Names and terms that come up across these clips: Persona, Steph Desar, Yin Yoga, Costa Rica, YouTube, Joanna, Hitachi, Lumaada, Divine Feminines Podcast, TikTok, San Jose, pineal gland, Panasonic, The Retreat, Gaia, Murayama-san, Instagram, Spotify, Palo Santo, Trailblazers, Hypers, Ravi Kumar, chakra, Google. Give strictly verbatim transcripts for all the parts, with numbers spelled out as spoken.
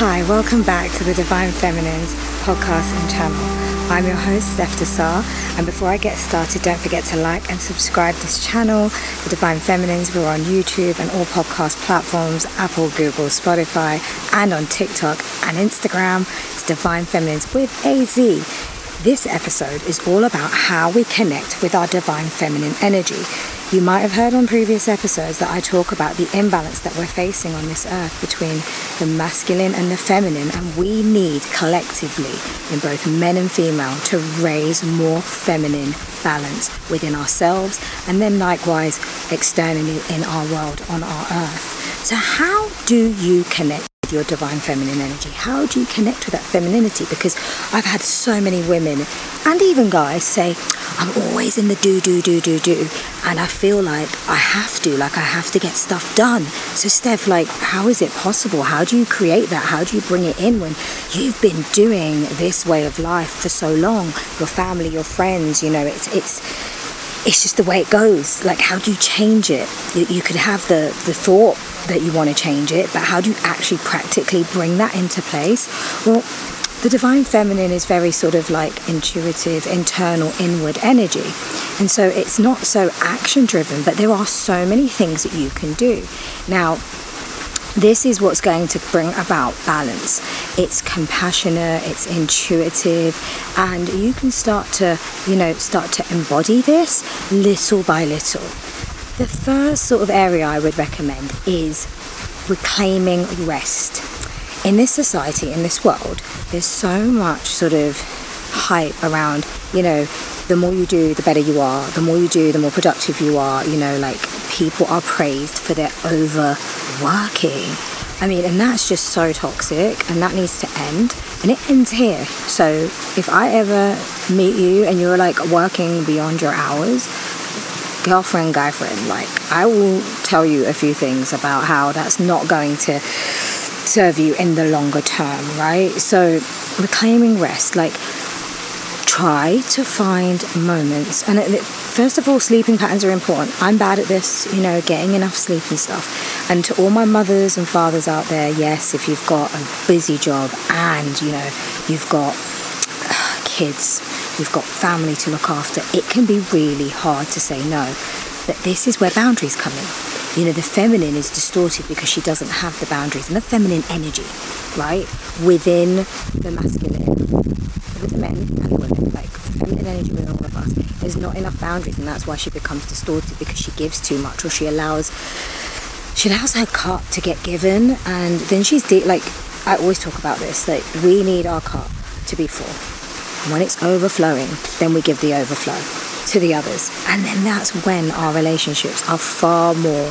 Hi, welcome back to the Divine Feminines Podcast and channel. I'm your host, Steph Desar, and before I get started, don't forget to like and subscribe this channel, The Divine Feminines. We're on YouTube and all podcast platforms, Apple, Google, Spotify, and on TikTok and Instagram. It's Divine Feminines with a Z. This episode is all about how we connect with our Divine Feminine energy. You might have heard on previous episodes that I talk about the imbalance that we're facing on this earth between the masculine and the feminine, and we need collectively in both men and female to raise more feminine balance within ourselves and then likewise externally in our world, on our earth. So how do you connect with your divine feminine energy? How do you connect with that femininity? Because I've had so many women and even guys say, I'm always in the do, do, do, do, do. And I feel like I have to, like I have to get stuff done. So Steph, like, how is it possible? How do you create that? How do you bring it in when you've been doing this way of life for so long? Your family, your friends, you know, it's it's it's just the way it goes. Like, how do you change it? You, you could have the, the thought that you want to change it, but how do you actually practically bring that into place? Well, the Divine Feminine is very sort of like intuitive, internal, inward energy. And so it's not so action driven, but there are so many things that you can do. Now, this is what's going to bring about balance. It's compassionate, it's intuitive, and you can start to, you know, start to embody this little by little. The first sort of area I would recommend is reclaiming rest. In this society, in this world, there's so much sort of hype around, you know, the more you do, the better you are. The more you do, the more productive you are. You know, like, people are praised for their overworking. I mean, and that's just so toxic, and that needs to end. And it ends here. So if I ever meet you and you're like working beyond your hours, girlfriend, guy friend, like, I will tell you a few things about how that's not going to serve you in the longer term, right? So reclaiming rest, like, try to find moments. And first of all, sleeping patterns are important. I'm bad at this, you know, getting enough sleep and stuff. And to all my mothers and fathers out there, yes, if you've got a busy job and, you know, you've got kids, you've got family to look after, it can be really hard to say no. But this is where boundaries come in. You know, the feminine is distorted because she doesn't have the boundaries and the feminine energy, right? Within the masculine, with the men and the women, like the feminine energy within all of us, there's not enough boundaries, and that's why she becomes distorted, because she gives too much, or she allows, she allows her cup to get given, and then she's de- like, I always talk about this, like, we need our cup to be full. And when it's overflowing, then we give the overflow to the others, and then that's when our relationships are far more,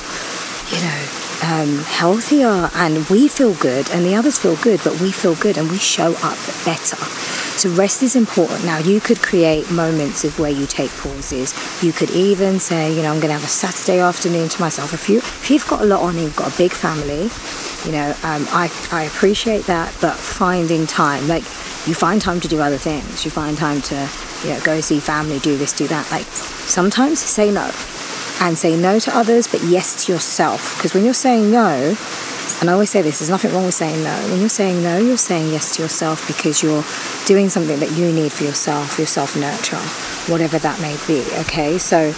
you know, um, healthier, and we feel good and the others feel good, but we feel good and we show up better. So rest is important. Now, you could create moments of where you take pauses. You could even say, you know, I'm going to have a Saturday afternoon to myself. If, you, if you've got a lot on and you've got a big family, you know, um, I, I appreciate that, but finding time, like, you find time to do other things. You find time to, you know, go see family, do this, do that. Like, sometimes say no. And say no to others, but yes to yourself. Because when you're saying no, and I always say this, there's nothing wrong with saying no. When you're saying no, you're saying yes to yourself, because you're doing something that you need for yourself, your self-nurture, whatever that may be, okay? So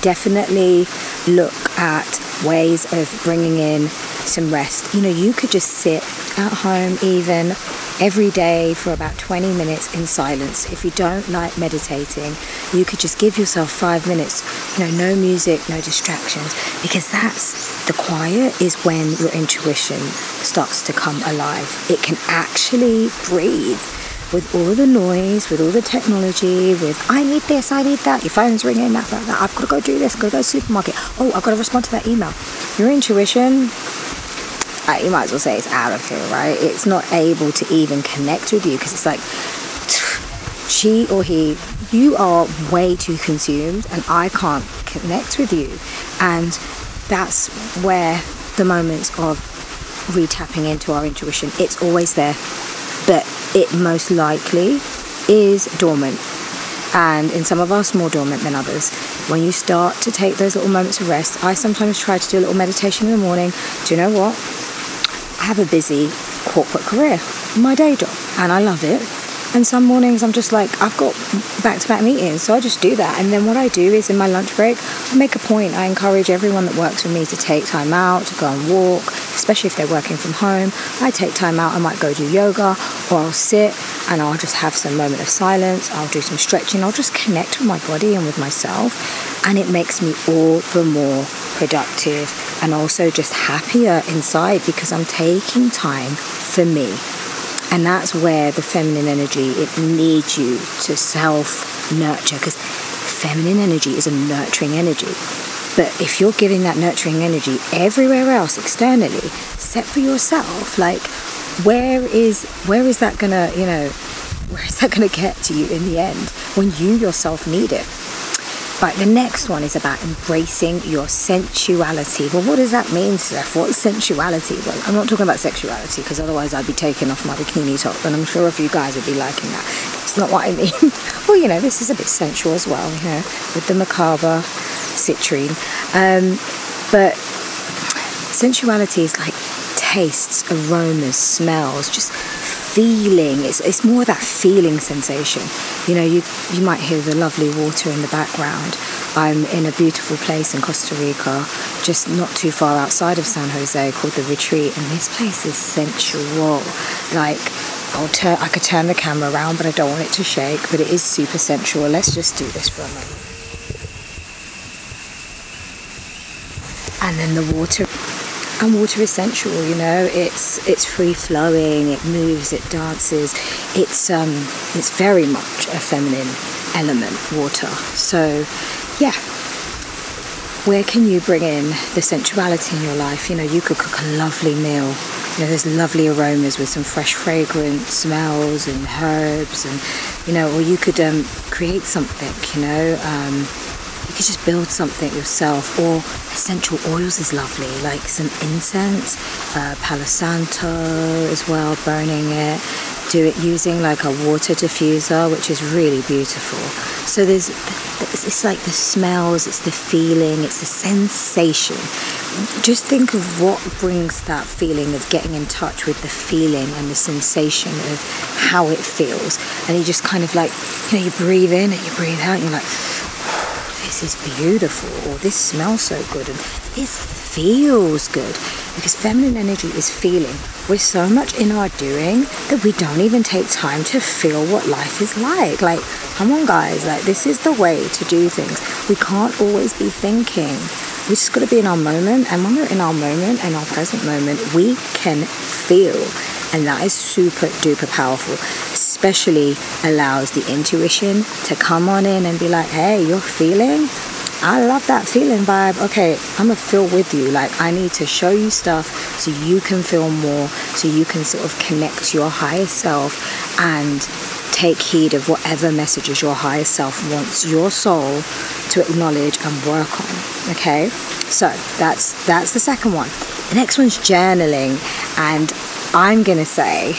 definitely look at ways of bringing in some rest. You know, you could just sit at home even every day for about twenty minutes in silence. If you don't like meditating, you could just give yourself five minutes, you know, no music, no distractions, because that's the quiet is when your intuition starts to come alive. It can actually breathe. With all the noise, with all the technology, with I need this, I need that, your phone's ringing, that, that, that, I've got to go do this, I've got to go to the supermarket, oh, I've got to respond to that email. Your intuition, uh, you might as well say it's out of here, right? It's not able to even connect with you, because it's like, she or he, you are way too consumed, and I can't connect with you. And that's where the moments of re-tapping into our intuition, it's always there, but it most likely is dormant, and in some of us more dormant than others. When you start to take those little moments of rest, I sometimes try to do a little meditation in the morning. Do you know what? I have a busy, corporate career, my day job, and I love it. And some mornings I'm just like, I've got back-to-back meetings, so I just do that. And then what I do is in my lunch break, I make a point. I encourage everyone that works with me to take time out, to go and walk, especially if they're working from home. I take time out. I might go do yoga, or I'll sit and I'll just have some moment of silence. I'll do some stretching. I'll just connect with my body and with myself. And it makes me all the more productive and also just happier inside because I'm taking time for me. And that's where the feminine energy, it needs you to self-nurture, because feminine energy is a nurturing energy. But if you're giving that nurturing energy everywhere else externally, except for yourself, like where is where is that gonna, you know, where is that gonna get to you in the end when you yourself need it? Right, the next one is about embracing your sensuality. Well, what does that mean, Steph? What's sensuality? Well, I'm not talking about sexuality, because otherwise I'd be taking off my bikini top, and I'm sure a few guys would be liking that. It's not what I mean. Well, you know, this is a bit sensual as well, you know, with the macabre citrine. Um, but sensuality is like tastes, aromas, smells, just feeling. It's it's more that feeling sensation. You know, you you might hear the lovely water in the background. I'm in a beautiful place in Costa Rica, just not too far outside of San Jose, called The Retreat, and this place is sensual. Like, I'll turn, I could turn the camera around, but I don't want it to shake, but it is super sensual. Let's just do this for a moment. And then the water... And water is sensual, you know, it's it's free flowing, it moves, it dances, it's um it's very much a feminine element, water. So yeah, where can you bring in the sensuality in your life? You know, you could cook a lovely meal, you know, there's lovely aromas with some fresh fragrant smells and herbs, and you know, or you could um create something, you know, um you could just build something yourself, or essential oils is lovely, like some incense, uh, Palo Santo as well, burning it, do it using like a water diffuser, which is really beautiful. So there's, it's like the smells, it's the feeling, it's the sensation. Just think of what brings that feeling of getting in touch with the feeling and the sensation of how it feels. And you just kind of like, you know, you breathe in and you breathe out and you're like, this is beautiful, or this smells so good, and this feels good, because feminine energy is feeling. We're so much in our doing that we don't even take time to feel what life is like. Like, come on guys, like this is the way to do things. We can't always be thinking. We just got to be in our moment, and when we're in our moment and our present moment, we can feel, and that is super duper powerful. Especially allows the intuition to come on in and be like, hey, you're feeling? I love that feeling vibe. Okay, I'm going to feel with you. Like, I need to show you stuff so you can feel more, so you can sort of connect to your higher self and take heed of whatever messages your higher self wants your soul to acknowledge and work on. Okay, so that's that's the second one. The next one's journaling, and I'm going to say,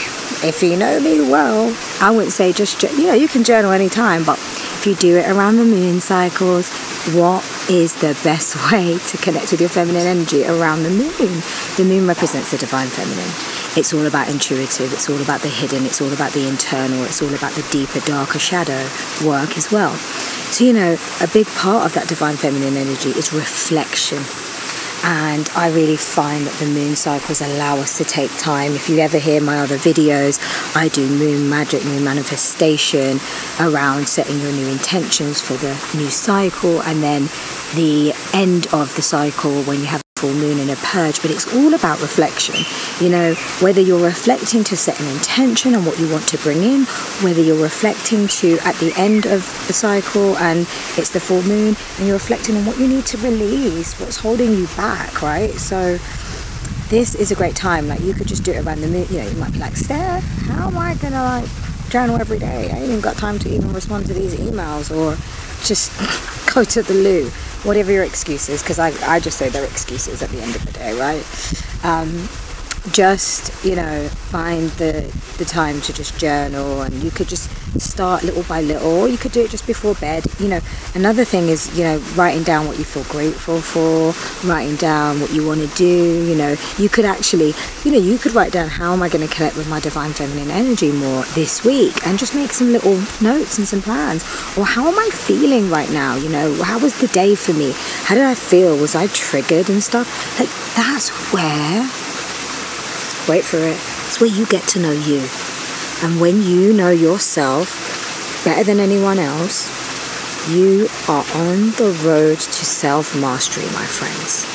if you know me well, I wouldn't say just, you know, you can journal anytime, but if you do it around the moon cycles, what is the best way to connect with your feminine energy around the moon? The moon represents the divine feminine. It's all about intuitive, it's all about the hidden, it's all about the internal, it's all about the deeper, darker shadow work as well. So, you know, a big part of that divine feminine energy is reflection. And I really find that the moon cycles allow us to take time. If you ever hear my other videos, I do moon magic, moon manifestation around setting your new intentions for the new cycle, and then the end of the cycle when you have a full moon and a purge. But it's all about reflection. You know, whether you're reflecting to set an intention and what you want to bring in, whether you're reflecting to at the end of the cycle and it's the full moon and you're reflecting on what you need to release, what's holding you back, right? So this is a great time. Like, you could just do it around the moon. You know, you might be like, Steph, how am I gonna like journal every day? I ain't even got time to even respond to these emails, or just go to the loo, whatever your excuse is, because I, I just say they're excuses at the end of the day, right? Um, just, you know, find the the time to just journal, and you could just start little by little, or you could do it just before bed. You know, another thing is, you know, writing down what you feel grateful for, writing down what you want to do. You know, you could actually, you know, you could write down, how am I going to connect with my divine feminine energy more this week, and just make some little notes and some plans. Or how am I feeling right now? You know, how was the day for me? How did I feel? Was I triggered and stuff? Like, that's where, wait for it, it's where you get to know you. And when you know yourself better than anyone else, you are on the road to self-mastery, my friends,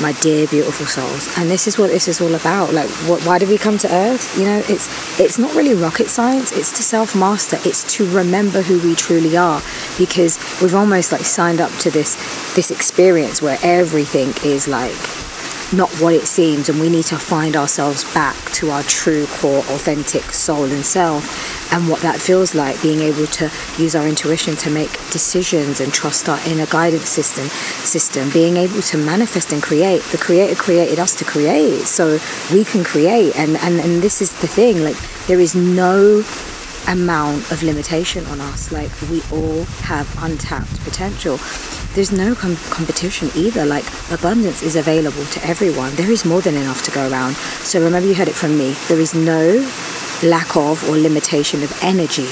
my dear beautiful souls. And this is what this is all about. Like, what, why did we come to earth? You know, it's it's not really rocket science. It's to self-master. It's to remember who we truly are, because we've almost like signed up to this this experience where everything is like not what it seems, and we need to find ourselves back to our true core authentic soul and self, and what that feels like, being able to use our intuition to make decisions and trust our inner guidance system system, being able to manifest and create. The creator created us to create, so we can create. And and, and this is the thing, like, there is no amount of limitation on us. Like, we all have untapped potential. There's no com- competition either. Like, abundance is available to everyone. There is more than enough to go around. So remember, you heard it from me. There is no lack of or limitation of energy,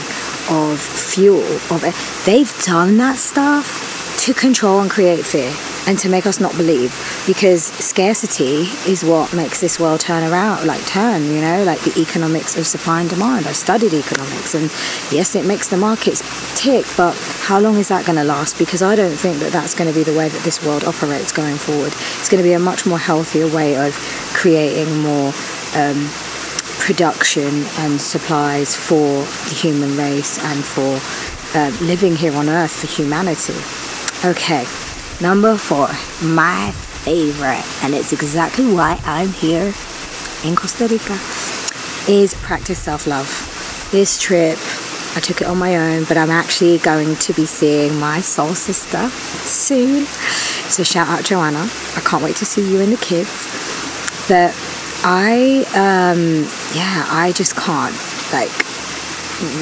of fuel, of e- they've done that stuff to control and create fear, and to make us not believe, because scarcity is what makes this world turn around, like turn, you know, like the economics of supply and demand. I studied economics, and yes, it makes the markets tick, but how long is that going to last? Because I don't think that that's going to be the way that this world operates going forward. It's going to be a much more healthier way of creating more um, production and supplies for the human race, and for uh, living here on earth, for humanity. Okay. Number four, my favorite, and it's exactly why I'm here in Costa Rica, is practice self-love. This trip, I took it on my own, but I'm actually going to be seeing my soul sister soon. So shout out Joanna. I can't wait to see you and the kids. But I, um, yeah, I just can't, like,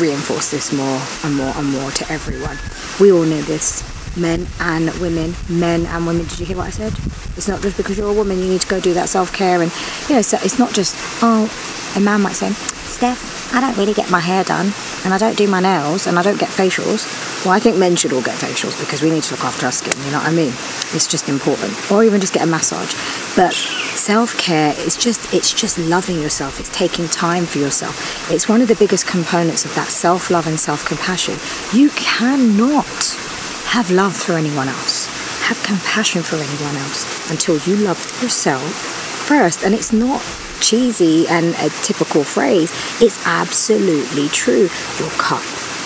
reinforce this more and more and more to everyone. We all know this. Men and women, men and women. Did you hear what I said? It's not just because you're a woman you need to go do that self-care. And, you know, so it's not just, oh, a man might say, Steph, I don't really get my hair done, and I don't do my nails, and I don't get facials. Well, I think men should all get facials, because we need to look after our skin, you know what I mean? It's just important. Or even just get a massage. But self-care is just, it's just loving yourself. It's taking time for yourself. It's one of the biggest components of that self-love and self-compassion. You cannot have love for anyone else, have compassion for anyone else, until you love yourself first. And it's not cheesy and a typical phrase. It's absolutely true. Your cup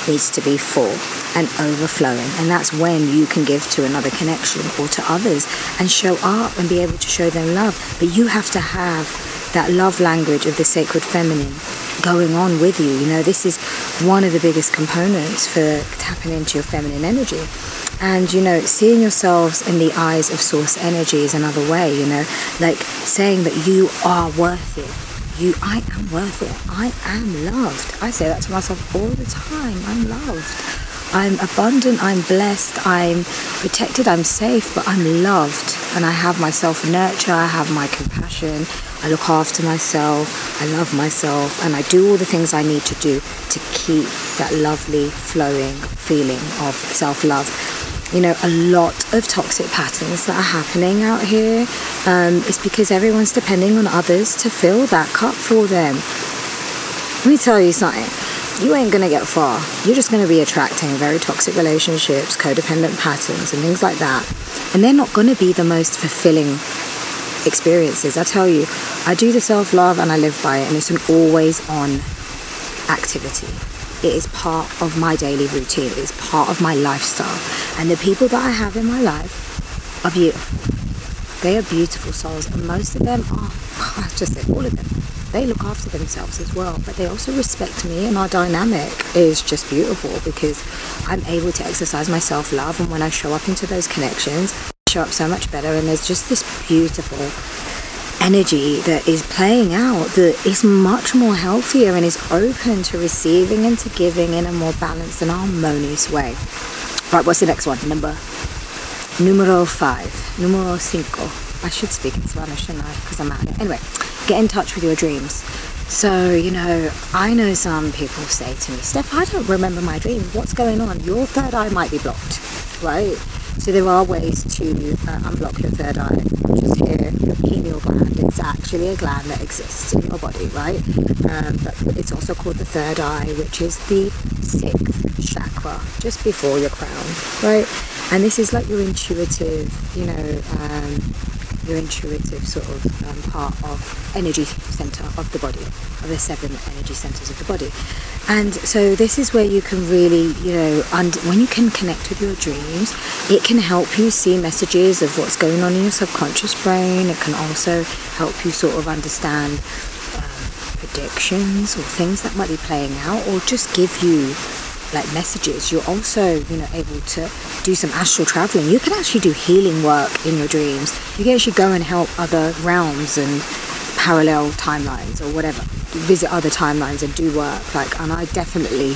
needs to be full and overflowing, and that's when you can give to another connection or to others, and show up and be able to show them love. But you have to have that love language of the sacred feminine going on with you. You know, this is one of the biggest components for tapping into your feminine energy. And, you know, seeing yourselves in the eyes of source energy is another way, you know, like saying that you are worth it. You, I am worth it. I am loved. I say that to myself all the time. I'm loved. I'm abundant. I'm blessed. I'm protected. I'm safe, but I'm loved. And I have my self-nurture. I have my compassion. I look after myself, I love myself, and I do all the things I need to do to keep that lovely, flowing feeling of self-love. You know, a lot of toxic patterns that are happening out here um, is because everyone's depending on others to fill that cup for them. Let me tell you something. You ain't going to get far. You're just going to be attracting very toxic relationships, codependent patterns, and things like that. And they're not going to be the most fulfilling experiences. I tell you, I do the self-love and I live by it, and it's an always on activity. It is part of my daily routine. It is part of my lifestyle. And the people that I have in my life are beautiful. They are beautiful souls, and most of them are, I just said all of them, they look after themselves as well, but they also respect me, and our dynamic is just beautiful, because I'm able to exercise my self-love, and when I show up into those connections, show up so much better, and there's just this beautiful energy that is playing out that is much more healthier and is open to receiving and to giving in a more balanced and harmonious way. Right, what's the next one? Number numero five. Numero cinco. I should speak in Spanish, shouldn't I? Because I'm at it. Anyway, get in touch with your dreams. So, you know, I know some people say to me, Steph, I don't remember my dream. What's going on? Your third eye might be blocked, right? So there are ways to uh, unblock your third eye, which is here, pineal gland. It's actually a gland that exists in your body, right? Um, but it's also called the third eye, which is the sixth chakra, just before your crown, right? And this is like your intuitive, you know, um, your intuitive sort of um, part of energy center of the body, of the seven energy centers of the body. And so this is where you can really, you know, and when you can connect with your dreams, it can help you see messages of what's going on in your subconscious brain. It can also help you sort of understand um, predictions or things that might be playing out, or just give you like messages. You're also, you know, able to do some astral traveling. You can actually do healing work in your dreams. You can actually go and help other realms and parallel timelines or whatever, visit other timelines and do work. Like, and I definitely,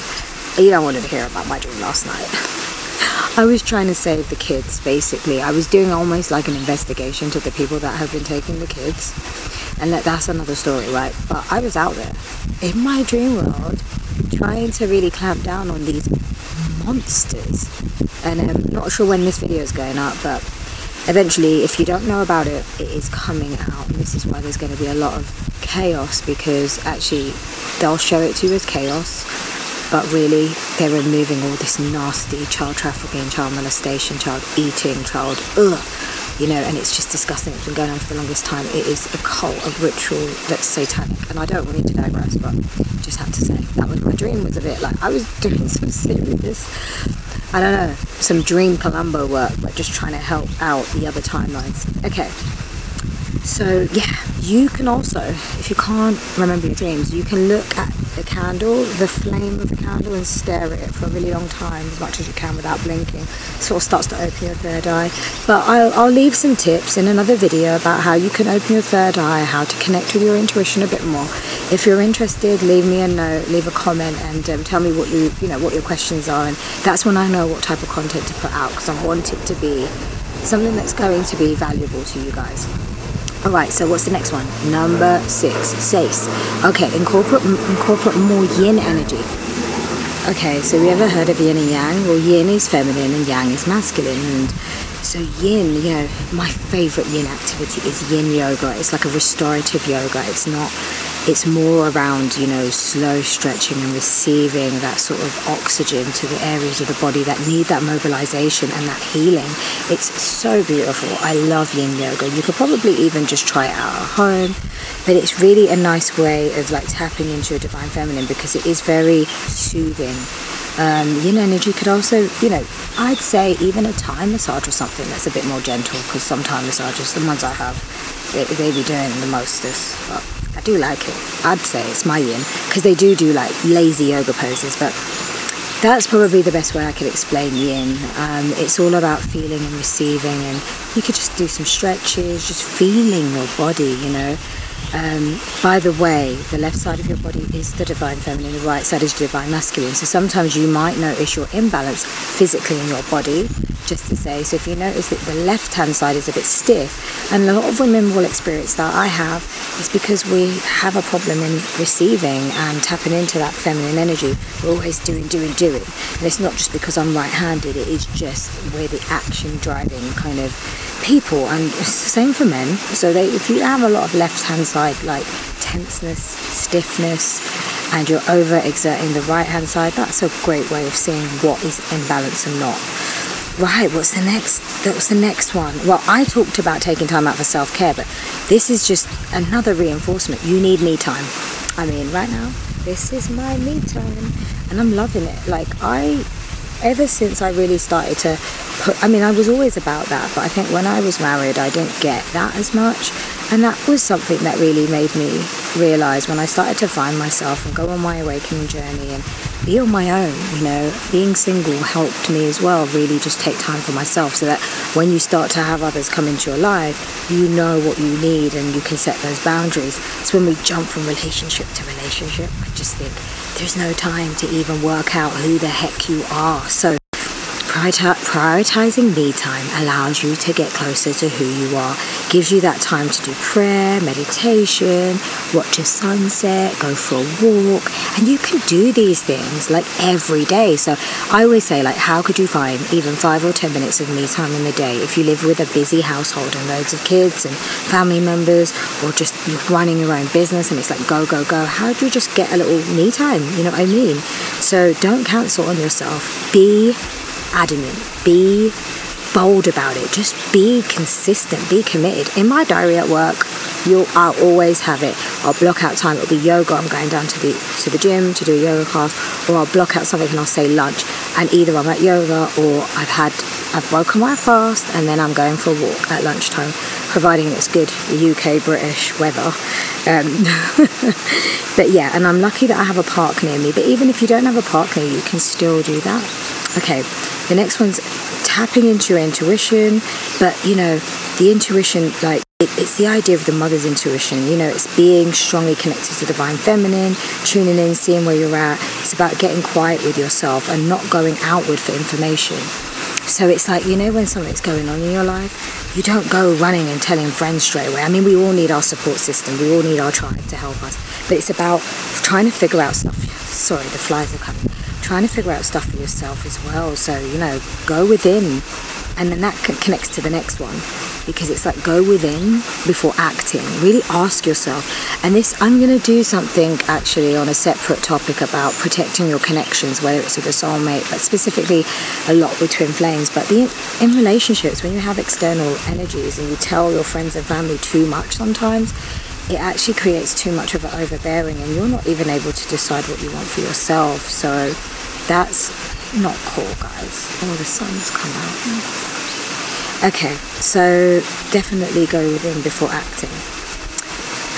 you don't want to hear about my dream last night. I was trying to save the kids, basically. I was doing almost like an investigation to the people that have been taking the kids, and that, that's another story, right? But I was out there in my dream world trying to really clamp down on these monsters. And I'm not sure when this video is going up, but eventually, if you don't know about it, it is coming out. And this is why there's going to be a lot of chaos, because actually they'll show it to you as chaos, but really they're removing all this nasty child trafficking, child molestation, child eating, child ugh, you know, and it's just disgusting. It's been going on for the longest time. It is a cult, a ritual that's satanic. And I don't want to digress, but just had to say that was my dream. Was a bit like I was doing some serious, I don't know, some dream Columbo work, but just trying to help out the other timelines. Okay. So yeah, you can also, if you can't remember your dreams, you can look at the candle, the flame of the candle, and stare at it for a really long time, as much as you can without blinking. It sort of starts to open your third eye. But I'll, I'll leave some tips in another video about how you can open your third eye, how to connect with your intuition a bit more. If you're interested, leave me a note, leave a comment, and um, tell me what you, you know, what your questions are, and that's when I know what type of content to put out, because I want it to be something that's going to be valuable to you guys. Alright, so what's the next one? Number six. Seis. Okay, incorporate incorporate more yin energy. Okay, so we ever heard of yin and yang? Well, yin is feminine and yang is masculine. And so yin, you know, my favorite yin activity is yin yoga. It's like a restorative yoga. It's not, it's more around, you know, slow stretching and receiving that sort of oxygen to the areas of the body that need that mobilization and that healing. It's so beautiful. I love yin yoga. You could probably even just try it out at home, but it's really a nice way of like tapping into your divine feminine, because it is very soothing. Um, yin energy could also, you know, I'd say even a Thai massage or something that's a bit more gentle, because some Thai massages, the ones I have, they, they be doing the most this, but I do like it. I'd say it's my yin, because they do do like lazy yoga poses, but that's probably the best way I could explain yin. Um, it's all about feeling and receiving, and you could just do some stretches, just feeling your body, you know. Um, by the way, the left side of your body is the divine feminine, the right side is the divine masculine. So sometimes you might notice your imbalance physically in your body, just to say. So if you notice that the left hand side is a bit stiff, and a lot of women will experience that, I have, it's because we have a problem in receiving and tapping into that feminine energy. We're always doing, doing, doing. And it's not just because I'm right handed, it is just we're the action driving kind of people, and it's the same for men. So they, if you have a lot of left hand side, Like, like tenseness, stiffness, and you're over exerting the right hand side, that's a great way of seeing what is imbalance and not. Right, what's the next what's the next one? Well, I talked about taking time out for self-care, but this is just another reinforcement. You need me time. I mean, right now, this is my me time, and I'm loving it. Like, I ever since I really started to put, I mean, I was always about that, but I think when I was married I didn't get that as much. And that was something that really made me realise when I started to find myself and go on my awakening journey and be on my own, you know, being single helped me as well, really just take time for myself so that when you start to have others come into your life, you know what you need and you can set those boundaries. It's when we jump from relationship to relationship, I just think there's no time to even work out who the heck you are. So prioritizing me time allows you to get closer to who you are, gives you that time to do prayer, meditation, watch a sunset, go for a walk, and you can do these things like every day. So I always say, like, how could you find even five or ten minutes of me time in the day if you live with a busy household and loads of kids and family members, or just running your own business and it's like go, go, go? How do you just get a little me time? You know what I mean? So don't cancel on yourself. Be adamant, be bold about it, just be consistent, be committed. In my diary at work, you'll I'll always have it. I'll block out time. It'll be yoga. I'm going down to the to the gym to do a yoga class, or I'll block out something and I'll say lunch, and either I'm at yoga or I've had I've broken my fast and then I'm going for a walk at lunchtime, providing it's good U K British weather. Um, but yeah, and I'm lucky that I have a park near me. But even if you don't have a park near you, you can still do that. Okay, the next one's tapping into your intuition. But, you know, the intuition, like, it, it's the idea of the mother's intuition. You know, it's being strongly connected to the divine feminine, tuning in, seeing where you're at. It's about getting quiet with yourself and not going outward for information. So it's like, you know, when something's going on in your life, you don't go running and telling friends straight away. I mean, we all need our support system. We all need our tribe to help us. But it's about trying to figure out stuff. Sorry, the flies are coming. Trying to figure out stuff for yourself as well. So, you know, go within. And then that connects to the next one, because it's like go within before acting. Really ask yourself. And this, I'm going to do something actually on a separate topic about protecting your connections, whether it's with a soulmate, but specifically a lot with twin flames. But the, in relationships, when you have external energies and you tell your friends and family too much sometimes, it actually creates too much of an overbearing and you're not even able to decide what you want for yourself. So that's not cool, guys. Oh, the sun's come out. Okay, so definitely go within before acting.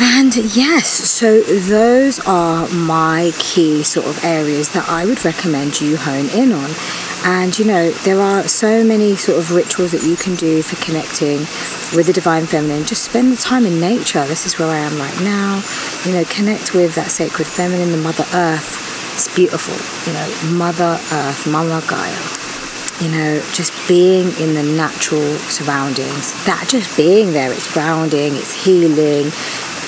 And yes, so those are my key sort of areas that I would recommend you hone in on. And, you know, there are so many sort of rituals that you can do for connecting with the divine feminine. Just spend the time in nature. This is where I am right now. You know, connect with that sacred feminine, the Mother Earth. It's beautiful. You know, Mother Earth, Mama Gaia. You know, just being in the natural surroundings. That just being there, it's grounding, it's healing.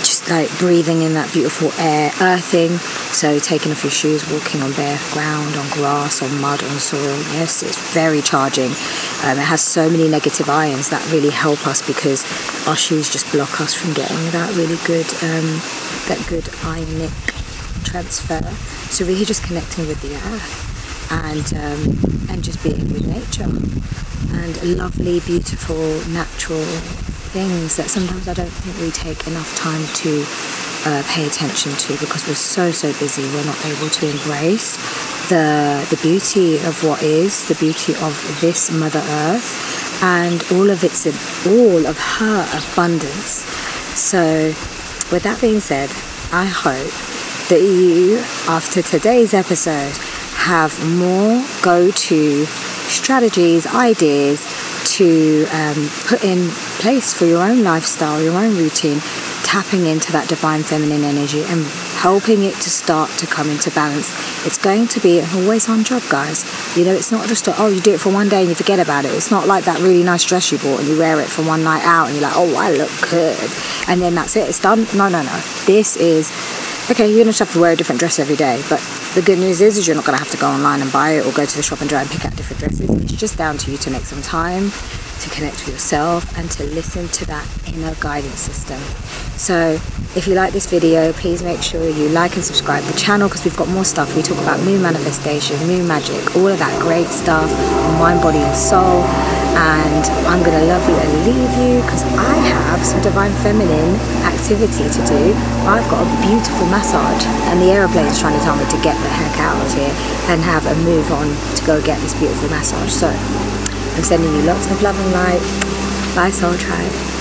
Just like breathing in that beautiful air, earthing. So taking off your shoes, walking on bare ground, on grass, on mud, on soil. Yes, it's very charging. Um, it has so many negative ions that really help us, because our shoes just block us from getting that really good, um, that good ionic transfer. So really just connecting with the earth. And um, and just being with nature. And lovely, beautiful, natural things that sometimes I don't think we take enough time to uh, pay attention to, because we're so, so busy. We're not able to embrace the the beauty of what is, the beauty of this Mother Earth, and all of its, all of her abundance. So with that being said, I hope that you, after today's episode, have more go-to strategies, ideas to um, put in place for your own lifestyle, your own routine, tapping into that divine feminine energy and helping it to start to come into balance. It's going to be an always-on job, guys. You know, it's not just a, oh, you do it for one day and you forget about it. It's not like that really nice dress you bought and you wear it for one night out and you're like, oh, I look good, and then that's it, it's done. No, no, no. This is, okay, you're going to have to wear a different dress every day, but the good news is, is you're not going to have to go online and buy it or go to the shop and try and pick out different dresses. It's just down to you to make some time to connect with yourself and to listen to that inner guidance system. So if you like this video, please make sure you like and subscribe the channel, because we've got more stuff. We talk about moon manifestation, moon magic, all of that great stuff, mind, body and soul. And I'm going to love you and leave you, because I have some divine feminine activity to do. I've got a beautiful massage and the aeroplane's trying to tell me to get the heck out of here and have a move on to go get this beautiful massage. So I'm sending you lots of love and light. Bye, Soul Tribe.